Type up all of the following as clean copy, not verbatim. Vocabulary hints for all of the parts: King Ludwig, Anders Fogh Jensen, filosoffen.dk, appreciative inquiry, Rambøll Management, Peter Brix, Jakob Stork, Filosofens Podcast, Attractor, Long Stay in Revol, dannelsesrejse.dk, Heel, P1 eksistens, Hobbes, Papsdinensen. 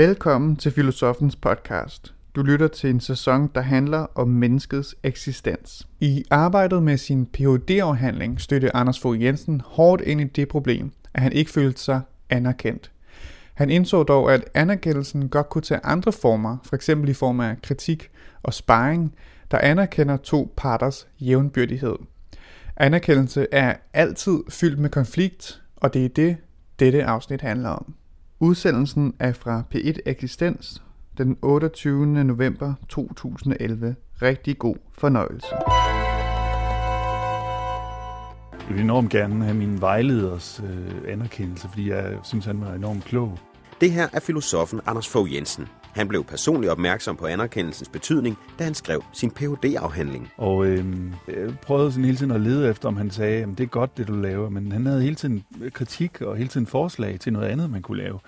Velkommen til Filosofens Podcast. Du lytter til en sæson, der handler om menneskets eksistens. I arbejdet med sin Ph.D.-afhandling stødte Anders Fogh Jensen hårdt ind i det problem, at han ikke følte sig anerkendt. Han indså dog, at anerkendelsen godt kunne tage andre former, f.eks. i form af kritik og sparring, der anerkender to parters jævnbyrdighed. Anerkendelse er altid fyldt med konflikt, og det er det, dette afsnit handler om. Udsendelsen er fra P1 eksistens den 28. november 2011. Rigtig god fornøjelse. Jeg vil enormt gerne have min vejleders anerkendelse, fordi jeg synes, han var enormt klog. Det her er filosoffen Anders Fogh Jensen. Han blev personligt opmærksom på anerkendelsens betydning, da han skrev sin Ph.D.-afhandling. Og jeg prøvede sådan hele tiden at lede efter, om han sagde, at det er godt, det du laver, men han havde hele tiden kritik og hele tiden forslag til noget andet, man kunne lave.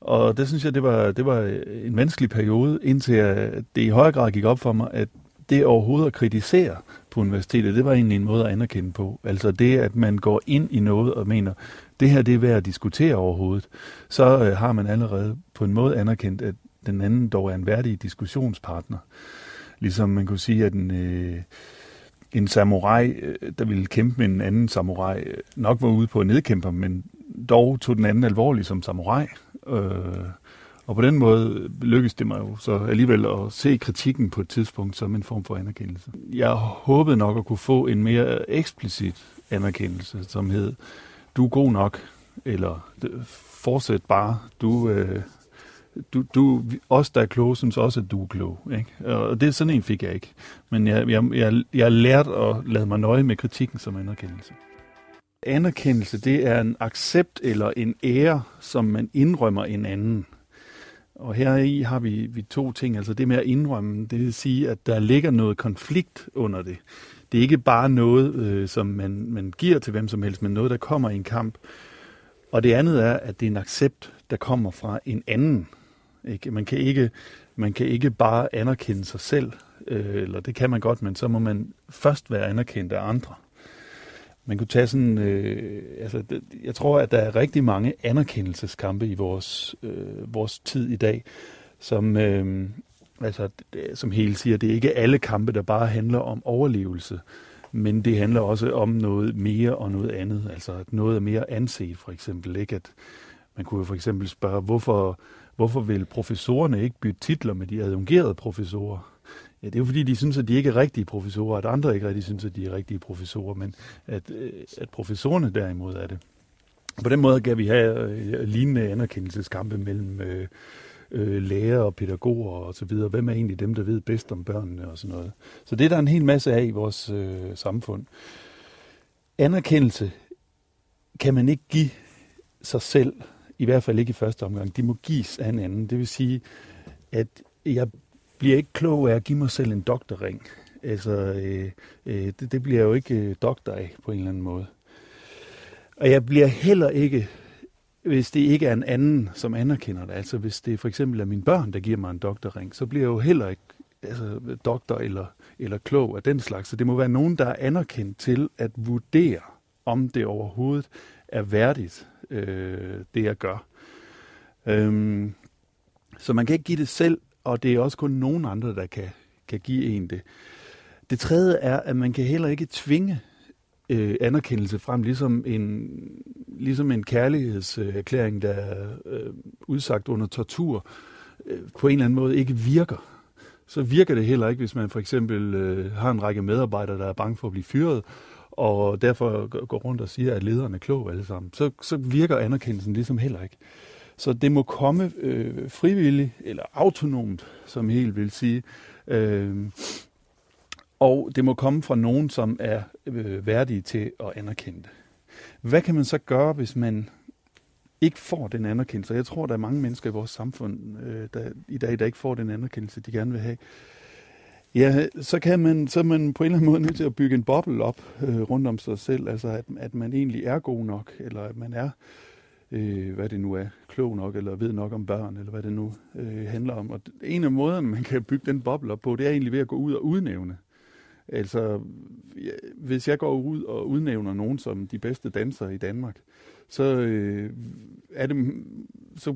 Og det synes jeg, det var en vanskelig periode, indtil det i højere grad gik op for mig, at det overhovedet at kritisere på universitetet, det var egentlig en måde at anerkende på. Altså det, at man går ind i noget og mener, det her det er værd at diskutere overhovedet, så har man allerede på en måde anerkendt, at den anden dog er en værdig diskussionspartner. Ligesom man kunne sige, at en samurai, der ville kæmpe med en anden samurai, nok var ude på at nedkæmpe, men dog tog den anden alvorligt som samurai. Og på den måde lykkedes det mig jo så alligevel at se kritikken på et tidspunkt som en form for anerkendelse. Jeg håbede nok at kunne få en mere eksplicit anerkendelse, som hed, du er god nok, eller fortsæt bare, du os, der er kloge, synes også, at du er klog. Ikke? Og det sådan en fik jeg ikke. Men jeg lærte at lade mig nøje med kritikken som anerkendelse. Anerkendelse, det er en accept eller en ære, som man indrømmer en anden. Og heri har vi to ting. Altså det med at indrømme, det vil sige, at der ligger noget konflikt under det. Det er ikke bare noget, som man giver til hvem som helst, men noget, der kommer i en kamp. Og det andet er, at det er en accept, der kommer fra en anden. Ikke? Man kan ikke bare anerkende sig selv, eller det kan man godt, men så må man først være anerkendt af andre. Man kunne tage sådan, jeg tror, at der er rigtig mange anerkendelseskampe i vores tid i dag, som Heel siger, det er ikke alle kampe, der bare handler om overlevelse, men det handler også om noget mere og noget andet, altså at noget er mere anset for eksempel, ikke? At man kunne jo for eksempel spørge, hvorfor vil professorerne ikke bytte titler med de adjungerede professorer? Ja, det er jo fordi, de synes, at de ikke er rigtige professorer, at andre ikke rigtig synes, at de er rigtige professorer, men at professorerne derimod er det. På den måde kan vi have lignende anerkendelseskampe mellem lærer og pædagoger og så videre. Hvem er egentlig dem, der ved bedst om børnene og sådan noget? Så det er der en hel masse af i vores samfund. Anerkendelse kan man ikke give sig selv, i hvert fald ikke i første omgang. De må gives af en anden. Det vil sige, at jeg bliver ikke klog af at give mig selv en doktorring. Altså, det bliver jeg jo ikke doktor af på en eller anden måde. Og jeg bliver heller ikke, hvis det ikke er en anden, som anerkender det. Altså, hvis det for eksempel er mine børn, der giver mig en doktorring, så bliver jeg jo heller ikke doktor eller klog af den slags. Så det må være nogen, der er anerkendt til at vurdere, om det overhovedet er værdigt, det jeg gør. Så man kan ikke give det selv, og det er også kun nogen andre, der kan give en det. Det tredje er, at man kan heller ikke tvinge anerkendelse frem, ligesom en kærlighedserklæring, der er udsagt under tortur, på en eller anden måde ikke virker. Så virker det heller ikke, hvis man for eksempel har en række medarbejdere, der er bange for at blive fyret, og derfor går rundt og siger, at lederne er kloge alle sammen. Så virker anerkendelsen ligesom heller ikke. Så det må komme frivilligt eller autonomt, som Heel vil sige. Og det må komme fra nogen, som er værdige til at anerkende det. Hvad kan man så gøre, hvis man ikke får den anerkendelse? Jeg tror, der er mange mennesker i vores samfund, der i dag der ikke får den anerkendelse, de gerne vil have. Ja, så er man på en eller anden måde nødt til at bygge en boble op rundt om sig selv, altså at man egentlig er god nok, eller at man er, hvad det nu er, klog nok, eller ved nok om børn, eller hvad det nu handler om. Og en af måderne, man kan bygge den boble op på, det er egentlig ved at gå ud og udnævne Altså, hvis jeg går ud og udnævner nogen som de bedste dansere i Danmark, så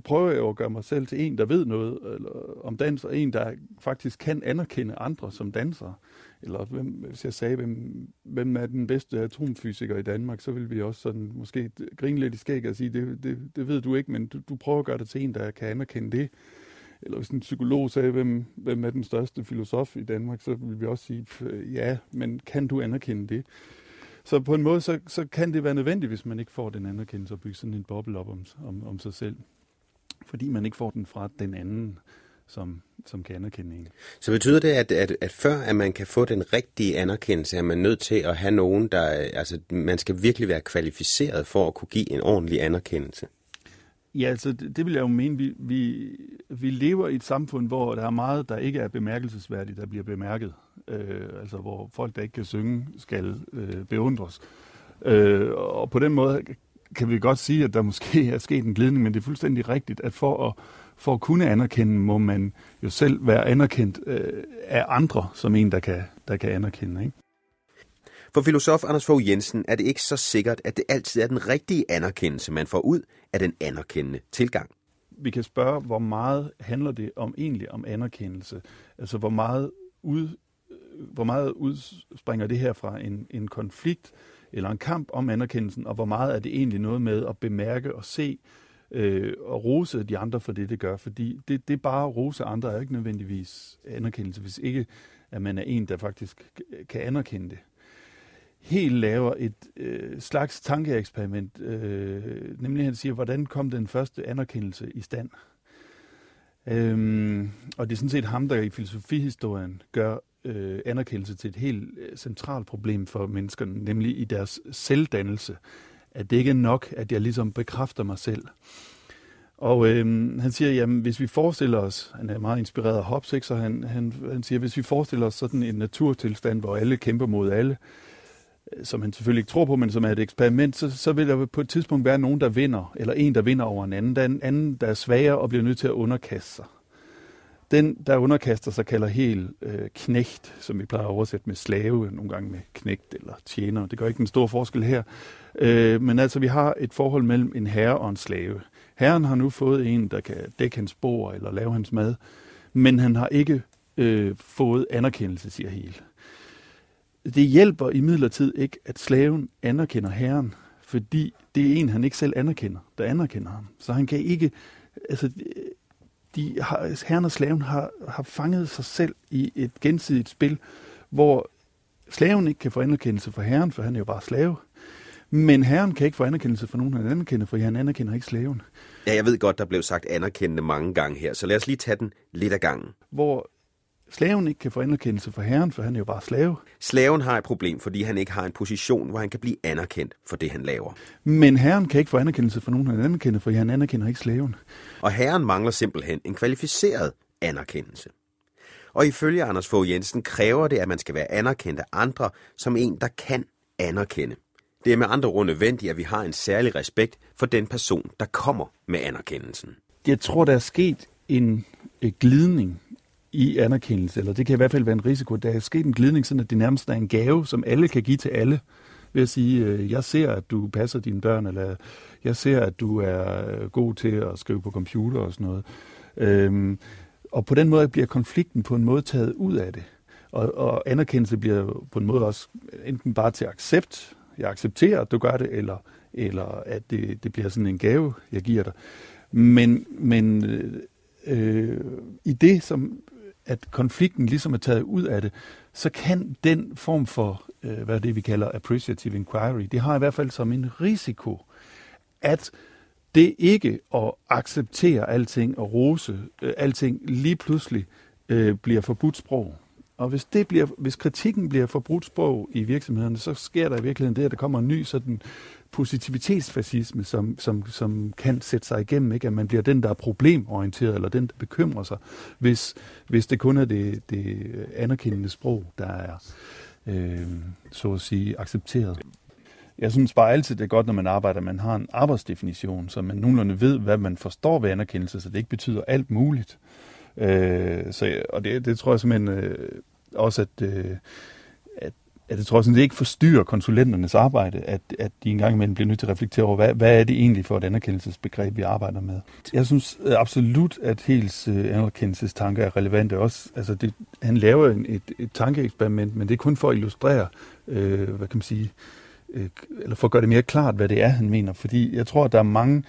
prøver jeg jo at gøre mig selv til en, der ved noget eller om dans, og en, der faktisk kan anerkende andre som dansere. Eller hvis jeg sagde, hvem er den bedste atomfysiker i Danmark, så vil vi også sådan måske grine lidt i skægget og sige, det ved du ikke, men du prøver at gøre det til en, der kan anerkende det. Eller hvis en psykolog sagde, hvem er den største filosof i Danmark, så vil vi også sige, ja, men kan du anerkende det? Så på en måde, så kan det være nødvendigt, hvis man ikke får den anerkendelse, at bygge sådan en boble op om sig selv. Fordi man ikke får den fra den anden, som kan anerkende en. Så betyder det, at før at man kan få den rigtige anerkendelse, er man nødt til at have nogen, der... Altså, man skal virkelig være kvalificeret for at kunne give en ordentlig anerkendelse? Ja, altså, det vil jeg jo mene. Vi lever i et samfund, hvor der er meget, der ikke er bemærkelsesværdigt, der bliver bemærket. Altså, hvor folk, der ikke kan synge, skal beundres. Og på den måde kan vi godt sige, at der måske er sket en glidning, men det er fuldstændig rigtigt, at for at kunne anerkende, må man jo selv være anerkendt af andre, som en, der kan anerkende, ikke? For filosof Anders Fogh Jensen er det ikke så sikkert, at det altid er den rigtige anerkendelse, man får ud af den anerkendende tilgang. Vi kan spørge, hvor meget handler det egentlig om anerkendelse? Altså, hvor meget udspringer det her fra en konflikt eller en kamp om anerkendelsen, og hvor meget er det egentlig noget med at bemærke og se og rose de andre for det gør? Fordi det bare at rose andre er ikke nødvendigvis anerkendelse, hvis ikke at man er en, der faktisk kan anerkende det. Helt laver et slags tankeeksperiment, nemlig han siger, hvordan kom den første anerkendelse i stand? Og det er sådan set ham, der i filosofihistorien gør anerkendelse til et helt centralt problem for menneskerne, nemlig i deres selvdannelse, at det ikke er nok, at jeg ligesom bekræfter mig selv. Og han siger, jamen hvis vi forestiller os, han er meget inspireret af Hobbes, ikke? Så han siger, hvis vi forestiller os sådan en naturtilstand, hvor alle kæmper mod alle, som han selvfølgelig ikke tror på, men som er et eksperiment, så vil der på et tidspunkt være nogen, der vinder, eller en, der vinder over en anden. Der er en anden, der er svagere og bliver nødt til at underkaste sig. Den, der underkaster sig, kalder Heel knægt, som vi plejer at oversætte med slave, nogle gange med knægt eller tjener. Det gør ikke en stor forskel her. Men altså, vi har et forhold mellem en herre og en slave. Herren har nu fået en, der kan dække hans bord eller lave hans mad, men han har ikke fået anerkendelse, siger Heel. Det hjælper imidlertid ikke, at slaven anerkender herren, fordi det er en, han ikke selv anerkender, der anerkender ham. Så han kan ikke... Altså, herren og slaven har fanget sig selv i et gensidigt spil, hvor slaven ikke kan få anerkendelse fra herren, for han er jo bare slave. Men herren kan ikke få anerkendelse fra nogen, han anerkender, for han anerkender ikke slaven. Ja, jeg ved godt, der blev sagt anerkendende mange gange her, så lad os lige tage den lidt ad gangen. Hvor slaven ikke kan få anerkendelse fra herren, for han er jo bare slave. Slaven har et problem, fordi han ikke har en position, hvor han kan blive anerkendt for det, han laver. Men herren kan ikke få anerkendelse fra nogen, han anerkender, for han anerkender ikke slaven. Og herren mangler simpelthen en kvalificeret anerkendelse. Og ifølge Anders Fogh Jensen kræver det, at man skal være anerkendt af andre som en, der kan anerkende. Det er med andre ord nødvendigt, at vi har en særlig respekt for den person, der kommer med anerkendelsen. Jeg tror, der er sket en glidning i anerkendelse, eller det kan i hvert fald være en risiko. Der er sket en glidning, sådan at det nærmest er en gave, som alle kan give til alle, ved at sige, jeg ser, at du passer dine børn, eller jeg ser, at du er god til at skrive på computer og sådan noget. Og på den måde bliver konflikten på en måde taget ud af det. Og anerkendelse bliver på en måde også enten bare til accept, jeg accepterer, at du gør det, eller at det bliver sådan en gave, jeg giver dig. Men i det, som at konflikten ligesom er taget ud af det, så kan den form for, hvad det vi kalder appreciative inquiry, det har i hvert fald som en risiko, at det ikke at acceptere alting og rose alting lige pludselig bliver forbudt sprog. Og hvis kritikken bliver forbudt sprog i virksomhederne, så sker der i virkeligheden det, at der kommer en ny sådan positivitetsfascisme, som kan sætte sig igennem, ikke? At man bliver den, der er problemorienteret, eller den, der bekymrer sig, hvis det kun er det anerkendende sprog, der er, så at sige, accepteret. Jeg synes bare altid, det er godt, når man arbejder, at man har en arbejdsdefinition, så man nogenlunde ved, hvad man forstår ved anerkendelse, så det ikke betyder alt muligt. Og det tror jeg simpelthen også, at at det trods alt ikke forstyrrer konsulenternes arbejde, at de engang imellem bliver nødt til at reflektere over, hvad er det egentlig for et anerkendelsesbegreb, vi arbejder med. Jeg synes absolut, at Heels anerkendelsestanker er relevante også. Altså han laver et tankeeksperiment, men det er kun for at illustrere, hvad kan man sige, eller for at gøre det mere klart, hvad det er, han mener. Fordi jeg tror, at der er mange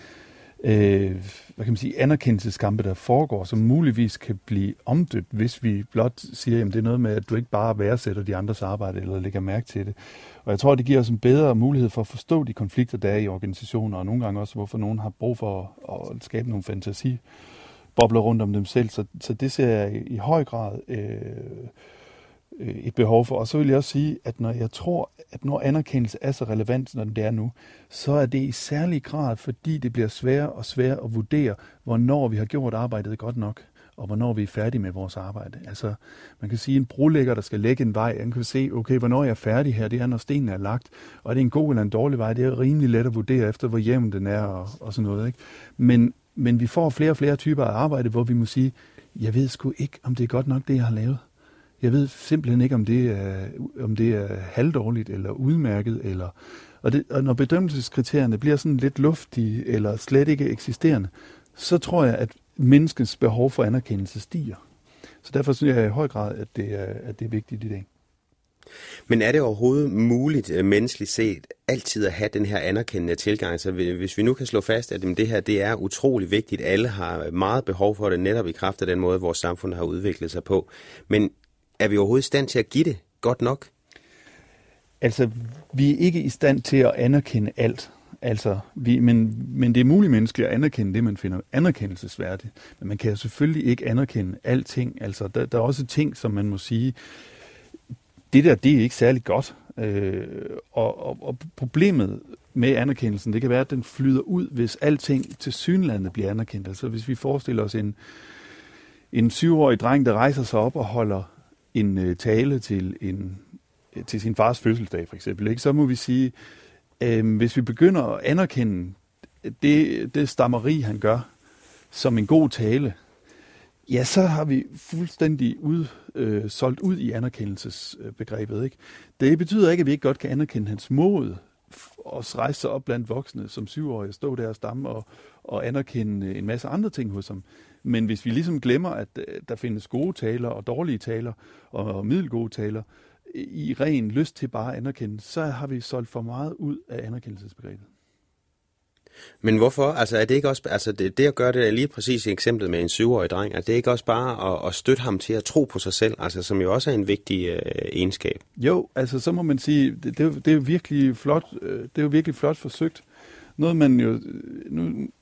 hvad kan man sige, anerkendelseskampe, der foregår, som muligvis kan blive omdøbt, hvis vi blot siger, at det er noget med, at du ikke bare værdsætter de andres arbejde eller lægger mærke til det. Og jeg tror, det giver os en bedre mulighed for at forstå de konflikter, der er i organisationer, og nogle gange også, hvorfor nogen har brug for at skabe nogle fantasibobler rundt om dem selv. Så det ser jeg i høj grad et behov for. Og så vil jeg også sige, at når anerkendelse er så relevant, når det er nu, så er det i særlig grad, fordi det bliver sværere og sværere at vurdere, hvornår vi har gjort arbejdet godt nok, og hvornår vi er færdige med vores arbejde. Altså, man kan sige, at en brolægger, der skal lægge en vej, han kan se, okay, hvornår jeg er færdig her, det er, når stenen er lagt, og er det en god eller en dårlig vej, det er rimelig let at vurdere efter, hvor jævn den er, og sådan noget, ikke? Men vi får flere og flere typer af arbejde, hvor vi må sige, jeg ved sgu ikke, om det er godt nok, det jeg har lavet. Jeg ved simpelthen ikke, om det er halvdårligt eller udmærket. Og når bedømmelseskriterierne bliver sådan lidt luftige eller slet ikke eksisterende, så tror jeg, at menneskets behov for anerkendelse stiger. Så derfor synes jeg i høj grad, at det er vigtigt i dag. Men er det overhovedet muligt, menneskeligt set, altid at have den her anerkendende tilgang? Så hvis vi nu kan slå fast, at det her det er utrolig vigtigt, alle har meget behov for det, netop i kraft af den måde, vores samfund har udviklet sig på. Men er vi overhovedet i stand til at give det godt nok? Altså, vi er ikke i stand til at anerkende alt. Altså, men det er muligt menneskeligt at anerkende det, man finder anerkendelsesværdigt. Men man kan jo selvfølgelig ikke anerkende alting. Altså, der er også ting, som man må sige, det er ikke særlig godt. Og problemet med anerkendelsen, det kan være, at den flyder ud, hvis alting tilsyneladende bliver anerkendt. Altså, hvis vi forestiller os en 7-årig dreng, der rejser sig op og holder en tale til sin fars fødselsdag, for eksempel, ikke? Så må vi sige, hvis vi begynder at anerkende det stammeri, han gør, som en god tale, ja, så har vi fuldstændig solgt ud i anerkendelsesbegrebet, ikke? Det betyder ikke, at vi ikke godt kan anerkende hans mod, og rejse sig op blandt voksne som 7-årige, stå der og stamme og anerkende en masse andre ting hos ham. Men hvis vi ligesom glemmer, at der findes gode taler og dårlige taler og middelgode taler i ren lyst til bare at anerkende, så har vi solgt for meget ud af anerkendelsesbegrebet. Men hvorfor? Altså er det ikke også, altså det at gøre det lige præcis i eksemplet med en 7-årig dreng, er det ikke også bare at støtte ham til at tro på sig selv, altså som jo også er en vigtig egenskab? Jo, altså så må man sige, det er jo virkelig flot, forsøgt. Noget man jo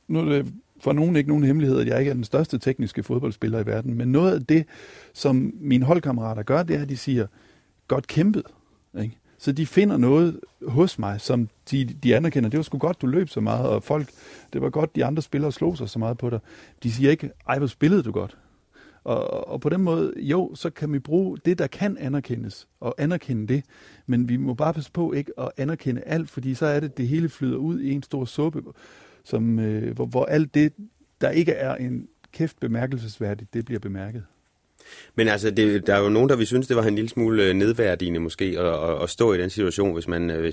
nu er det for nogen ikke nogen hemmelighed, at jeg ikke er den største tekniske fodboldspiller i verden, men noget af det, som mine holdkammerater gør, det er, at de siger, godt kæmpet, ikke? Så de finder noget hos mig, som de anerkender. Det var sgu godt, du løb så meget, og det var godt, de andre spillere slog sig så meget på dig. De siger ikke, ej, hvor spillede du godt. Og på den måde, jo, så kan vi bruge det, der kan anerkendes, og anerkende det. Men vi må bare passe på ikke at anerkende alt, fordi så er det hele flyder ud i en stor suppe, som, hvor alt det, der ikke er en kæft bemærkelsesværdigt, det bliver bemærket. Men altså, der er jo nogen, der vi synes, det var en lille smule nedværdigende måske at stå i den situation, hvis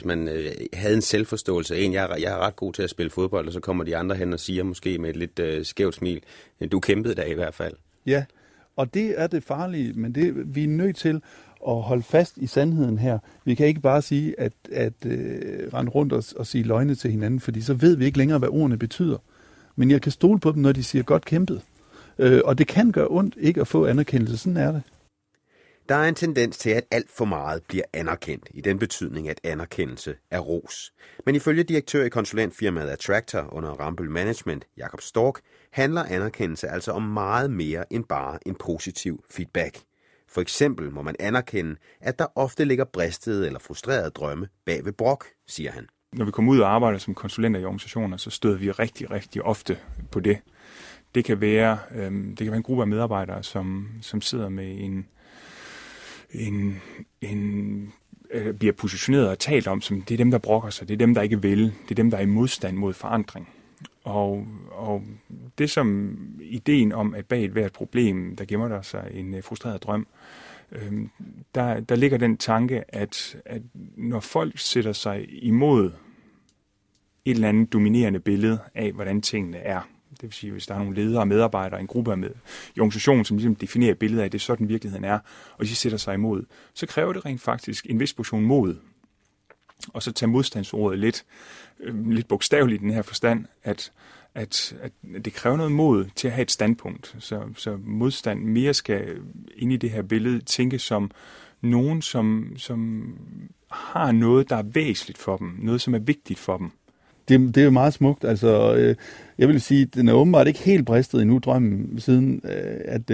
man havde en selvforståelse af en. Jeg er ret god til at spille fodbold, og så kommer de andre hen og siger måske med et lidt skævt smil, du kæmpede da i hvert fald. Ja, og det er det farlige, men det, vi er nødt til at holde fast i sandheden her. Vi kan ikke bare sige, at rende rundt og sige løgne til hinanden, fordi så ved vi ikke længere, hvad ordene betyder. Men jeg kan stole på dem, når de siger godt kæmpet. Og det kan gøre ondt ikke at få anerkendelse, sådan er det. Der er en tendens til, at alt for meget bliver anerkendt, i den betydning, at anerkendelse er ros. Men ifølge direktør i konsulentfirmaet Attractor under Rambøll Management, Jakob Stork, handler anerkendelse altså om meget mere end bare en positiv feedback. For eksempel må man anerkende, at der ofte ligger bristede eller frustrerede drømme bag ved brok, siger han. Når vi kommer ud og arbejder som konsulenter i organisationer, så støder vi rigtig, rigtig ofte på det. Det kan være en gruppe af medarbejdere, som sidder med bliver positioneret og talt om, som det er dem, der brokker sig, det er dem, der ikke vil, det er dem, der er i modstand mod forandring. Og det som ideen om, at bag et hvert problem, der gemmer der sig en frustreret drøm, Der ligger den tanke, at når folk sætter sig imod et eller andet dominerende billede af, hvordan tingene er, det vil sige, hvis der er nogle ledere og medarbejdere, en gruppe med i organisationen, som ligesom definerer billedet af, at det er sådan virkeligheden er, og de sætter sig imod, så kræver det rent faktisk en vis portion mod, og så tage modstandsordet lidt bogstaveligt i den her forstand, at det kræver noget mod til at have et standpunkt. Så modstand mere skal ind i det her billede tænke som nogen, som har noget, der er væsentligt for dem, noget, som er vigtigt for dem. Det er jo meget smukt. Altså, jeg vil sige, at den er åbenbart ikke helt bristet endnu, drømmen, siden at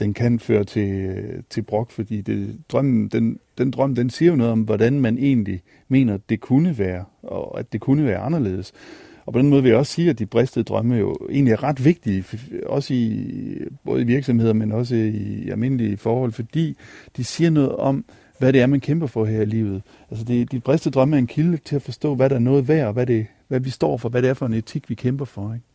den kan føre til brok, fordi den drøm siger jo noget om, hvordan man egentlig mener, det kunne være, og at det kunne være anderledes. Og på den måde vil jeg også sige, at de bristede drømme jo egentlig er ret vigtige, også både i virksomheder, men også i almindelige forhold, fordi de siger noget om, hvad det er, man kæmper for her i livet. Altså, de bristede drømme er en kilde til at forstå, hvad der er noget værd, og hvad vi står for, hvad det er for en etik, vi kæmper for, ikke?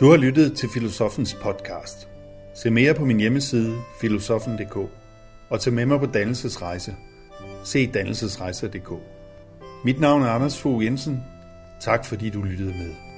Du har lyttet til Filosofens podcast. Se mere på min hjemmeside filosoffen.dk og tag med mig på dannelsesrejse. Se dannelsesrejse.dk. Mit navn er Anders Fogh Jensen. Tak fordi du lyttede med.